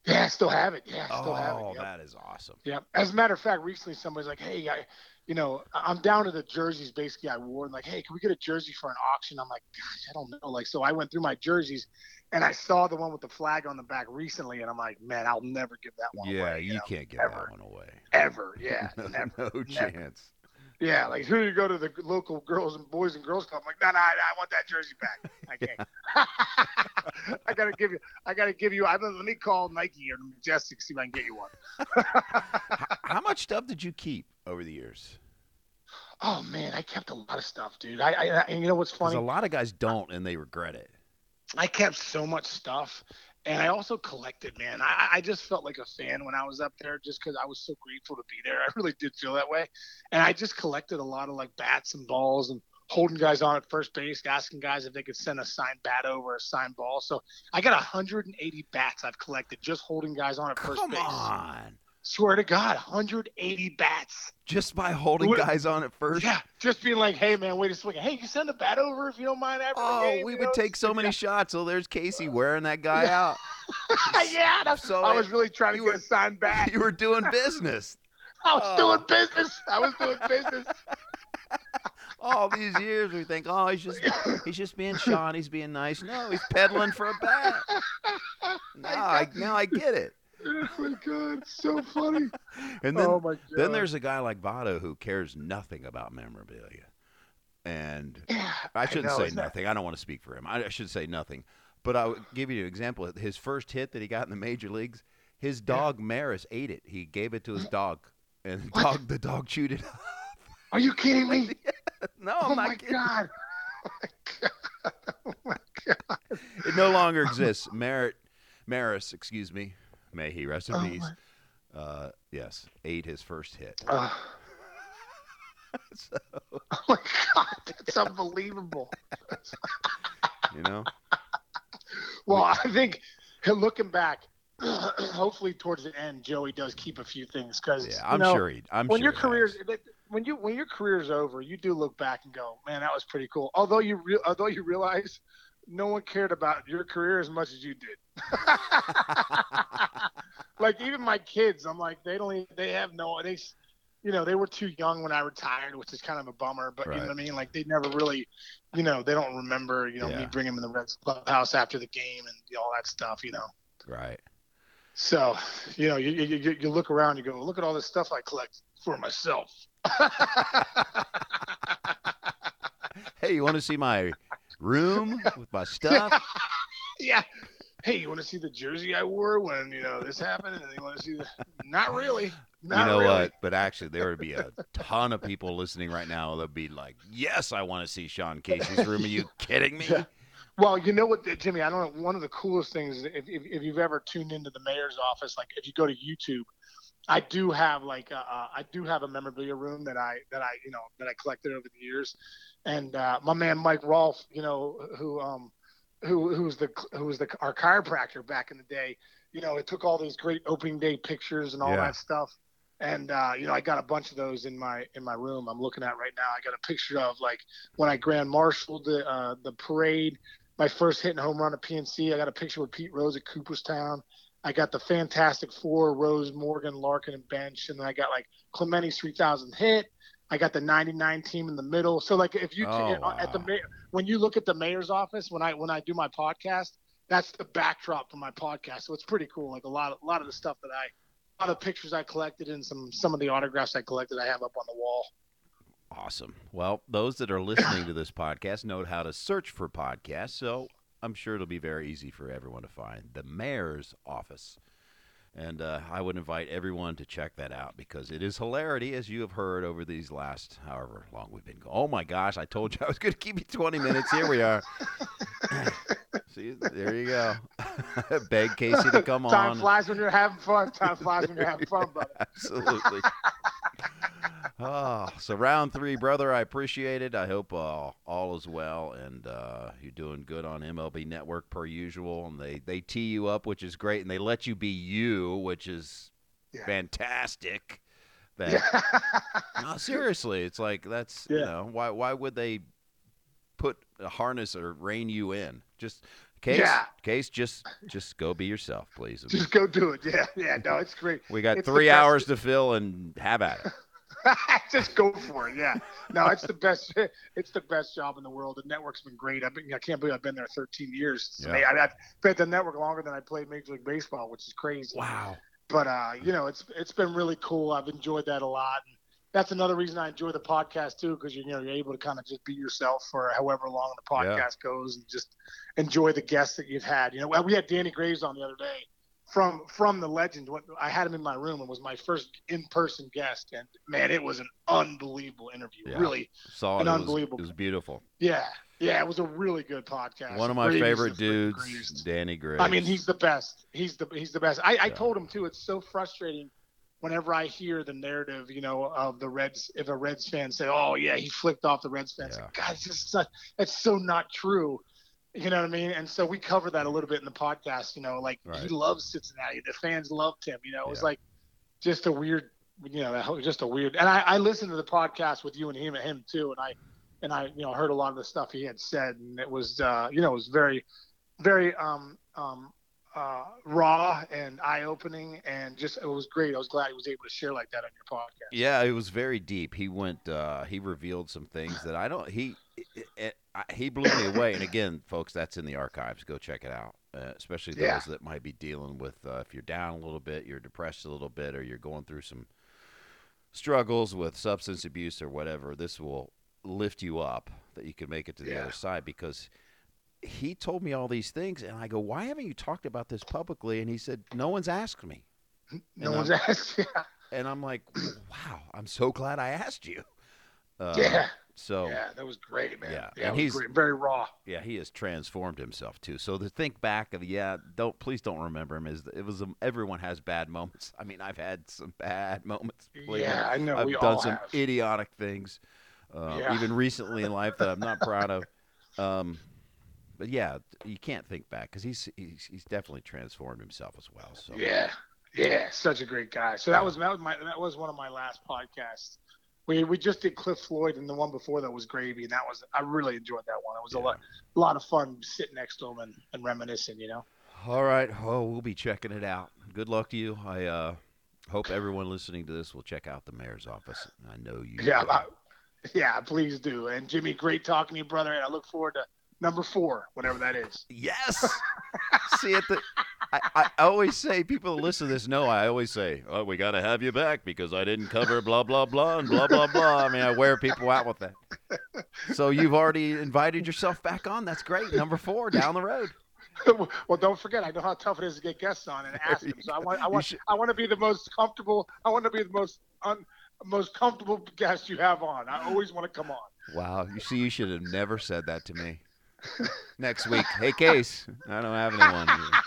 Yeah, I still have it. Yeah, I still oh, have it. Oh, yep. That is awesome. Yeah. As a matter of fact, recently somebody's like, "Hey, I, you know, I'm down to the jerseys basically I wore." And like, "Hey, can we get a jersey for an auction?" I'm like, "Gosh, I don't know." Like, so I went through my jerseys, and I saw the one with the flag on the back recently, and I'm like, "Man, I'll never give that one yeah, away." Yeah, you, you know? Can't give ever, that one away. Ever, yeah, no, never, no never. chance. Yeah, like here you go to the local girls and boys and girls club. I'm like, no, nah, no, nah, I want that jersey back. I can't. I gotta give you. I gotta give you. I let me call Nike or Majestic see if I can get you one. how, how much stuff did you keep over the years? Oh man, I kept a lot of stuff, dude. I, I and you know what's funny? 'Cause a lot of guys don't, and they regret it. I kept so much stuff, and I also collected. Man, I, I just felt like a fan when I was up there, just because I was so grateful to be there. I really did feel that way, and I just collected a lot of like bats and balls, and holding guys on at first base, asking guys if they could send a signed bat over, a signed ball. So I got one hundred eighty bats I've collected just holding guys on at first Come base. Come on. Swear to God, one hundred eighty bats. Just by holding Would, guys on at first? Yeah, just being like, hey, man, wait a second. Hey, you send a bat over if you don't mind after Oh, game, we would know? take so many yeah. shots. Oh, there's Casey wearing that guy yeah. out. yeah, that's, so I was really trying to get were, a signed bat. You were doing business. I was oh. doing business. I was doing business. All these years we think, oh, he's just he's just being Sean. He's being nice. No, he's peddling for a bat. Now I, now I get it. Oh my God, it's so funny. And then, oh my God. Then there's a guy like Votto who cares nothing about memorabilia. And yeah, I shouldn't I know, say nothing. That... I don't want to speak for him. I should say nothing. But I would give you an example. His first hit that he got in the major leagues, his dog yeah. Maris ate it. He gave it to his dog, and the dog, the dog chewed it up. Are you kidding me? No, I'm oh not kidding. God. Oh my God. Oh my God. It no longer exists. Merritt, Maris, excuse me. May he rest in oh peace. My... Uh, yes, ate his first hit. Uh, so, oh my God, that's yeah. unbelievable. You know. Well, I think looking back, hopefully towards the end, Joey does keep a few things because yeah, I'm you know, sure he. I'm when sure your career's when you when your career's over, you do look back and go, man, that was pretty cool. Although you re- although you realize. No one cared about your career as much as you did. Like even my kids, I'm like, they don't, they have no, they, you know, they were too young when I retired, which is kind of a bummer, but right. You know what I mean? Like they never really, you know, they don't remember, you know, yeah. me bringing them in the Reds clubhouse after the game and you know, all that stuff, you know? Right. So, you know, you, you, you look around, you go, look at all this stuff I collect for myself. Hey, you want to see my room with my stuff? Yeah. Hey, you want to see the jersey I wore when, you know, this happened? And you want to see the... Not really. Not you know really. What? But actually, there would be a ton of people listening right now that would be like, yes, I want to see Sean Casey's room. Are you kidding me? Yeah. Well, you know what, Jimmy, I don't know. One of the coolest things, if, if, if you've ever tuned into the mayor's office, like if you go to YouTube, I do have like uh, I do have a memorabilia room that I that I you know that I collected over the years, and uh, my man Mike Rolfe, you know who um who who was the who was the our chiropractor back in the day, you know it took all these great opening day pictures and all yeah. that stuff, and uh, you know I got a bunch of those in my in my room I'm looking at right now. I got a picture of like when I grand marshaled the uh, the parade, my first hit and home run at P N C. I got a picture with Pete Rose at Cooperstown. I got the Fantastic Four, Rose, Morgan, Larkin, and Bench, and then I got, like, Clementi's three thousand hit. I got the ninety-nine team in the middle. So, like, if you oh, – wow. at the when you look at the mayor's office, when I when I do my podcast, that's the backdrop for my podcast. So it's pretty cool. Like, a lot of, a lot of the stuff that I – a lot of pictures I collected and some, some of the autographs I collected I have up on the wall. Awesome. Well, those that are listening to this podcast know how to search for podcasts, so – I'm sure it'll be very easy for everyone to find the mayor's office. And uh, I would invite everyone to check that out because it is hilarity, as you have heard over these last however long we've been going. Oh, my gosh, I told you I was going to keep you twenty minutes. Here we are. See, there you go. Beg Casey to come on. Time flies when you're having fun. Time flies when you're having fun, brother. Absolutely. Oh, so round three, brother, I appreciate it. I hope uh, all is well, and uh, you're doing good on M L B Network per usual. And they, they tee you up, which is great, and they let you be you, which is yeah. fantastic. That, yeah. No, seriously, it's like that's yeah. you know why why would they put a harness or rein you in? Just Case, yeah. Case, just just go be yourself, please. Just go do it. Yeah, yeah. No, it's great. We got it's three hours to fill, and have at it. Just go for it. Yeah. No, it's the best. It's the best job in the world. The network's been great. I've been. I can't believe I've been there thirteen years. Yeah. I, I've been at the network longer than I played Major League Baseball, which is crazy. Wow. But uh, you know, it's it's been really cool. I've enjoyed that a lot. And that's another reason I enjoy the podcast too, because you know you're able to kind of just be yourself for however long the podcast yeah. goes, and just enjoy the guests that you've had. You know, we had Danny Graves on the other day from from the Legend. I had him in my room and was my first in-person guest, and man, it was an unbelievable interview. Yeah. Really, saw an it. unbelievable. It was, it was beautiful. Yeah, yeah, it was a really good podcast. One of my Graves favorite dudes, Graves. Danny Graves. I mean, he's the best. He's the he's the best. I, yeah. I told him too. It's so frustrating whenever I hear the narrative, you know, of the Reds, if a Reds fan say, "Oh yeah, he flicked off the Reds fans," yeah. like, God, it's just such, that's so not true. You know what I mean? And so we cover that a little bit in the podcast, you know, like right. he loves Cincinnati. The fans loved him, you know, it was yeah. like just a weird, you know, just a weird, and I, I listened to the podcast with you and him and him too. And I, and I, you know, heard a lot of the stuff he had said, and it was, uh, you know, it was very, very, um, um, uh, raw and eye-opening, and just, it was great. I was glad he was able to share like that on your podcast. Yeah, it was very deep. He went, uh, he revealed some things that I don't, he, it, it, he blew me away. And again, folks, that's in the archives. Go check it out, uh, especially those yeah. that might be dealing with uh, if you're down a little bit, you're depressed a little bit, or you're going through some struggles with substance abuse or whatever. This will lift you up that you can make it to the yeah. other side, because he told me all these things, and I go, why haven't you talked about this publicly? And he said, no one's asked me. No and one's I'm, asked. Yeah. And I'm like, wow, I'm so glad I asked you. Uh, yeah. So yeah, that was great, man. Yeah, yeah, and he's great, very raw. Yeah, he has transformed himself too. So to think back of yeah, don't please don't remember him. Is it was um, everyone has bad moments. I mean, I've had some bad moments. Yeah, I know. I've we done all some have. idiotic things, uh, yeah. even recently in life that I'm not proud of. Um, but yeah, you can't think back, because he's, he's he's definitely transformed himself as well. So yeah, yeah, such a great guy. So that was that was my that was one of my last podcasts. We we just did Cliff Floyd, and the one before that was Gravy, and that was I really enjoyed that one. It was yeah. a lot a lot of fun sitting next to him and, and reminiscing, you know. All right, oh, we'll be checking it out. Good luck to you. I uh, hope everyone listening to this will check out the Mayor's Office. I know you. Yeah, I, yeah, please do. And Jimmy, great talking to you, brother. And I look forward to number four, whatever that is. Yes. See at the. I, I always say, people that listen to this know, I always say, oh, we got to have you back because I didn't cover blah, blah, blah, and blah, blah, blah. I mean, I wear people out with that. So you've already invited yourself back on. That's great. Number four down the road. Well, don't forget, I know how tough it is to get guests on and ask them. So I want, I want, I want to be the most comfortable. I want to be the most un, most comfortable guest you have on. I always want to come on. Wow. You see, you should have never said that to me. Next week. Hey, Case, I don't have anyone here.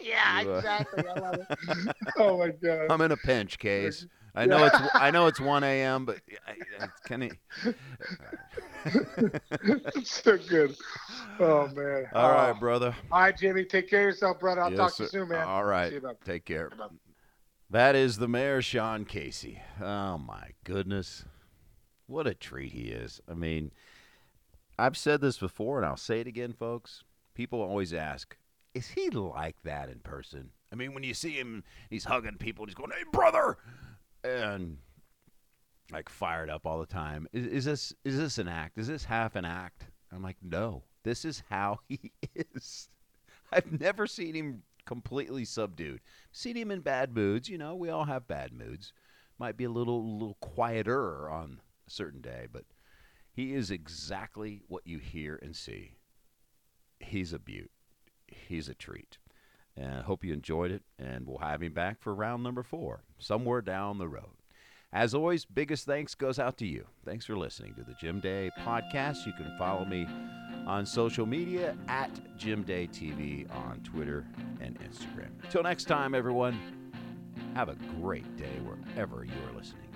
Yeah, you, uh... exactly. I love it. Oh my God. I'm in a pinch, Case. I know yeah. it's I know it's one a.m., but I, I, can it? It's so good. Oh man. All uh, right, brother. All right, Jimmy. Take care of yourself, brother. I'll yes, talk sir. to you soon, man. All right. See you, bud. Take care. Bye. That is the Mayor, Sean Casey. Oh my goodness, what a treat he is. I mean, I've said this before, and I'll say it again, folks. People always ask, is he like that in person? I mean, when you see him, he's hugging people, and he's going, hey, brother, and like fired up all the time. Is, is this is this an act? Is this half an act? I'm like, no, this is how he is. I've never seen him completely subdued. Seen him in bad moods. You know, we all have bad moods. Might be a little, little quieter on a certain day, but he is exactly what you hear and see. He's a beaut. He's a treat. And I hope you enjoyed it, and we'll have him back for round number four, somewhere down the road. As always, biggest thanks goes out to you. Thanks for listening to the Jim Day Podcast. You can follow me on social media at Jim Day T V on Twitter and Instagram. Till next time, everyone, have a great day wherever you are listening.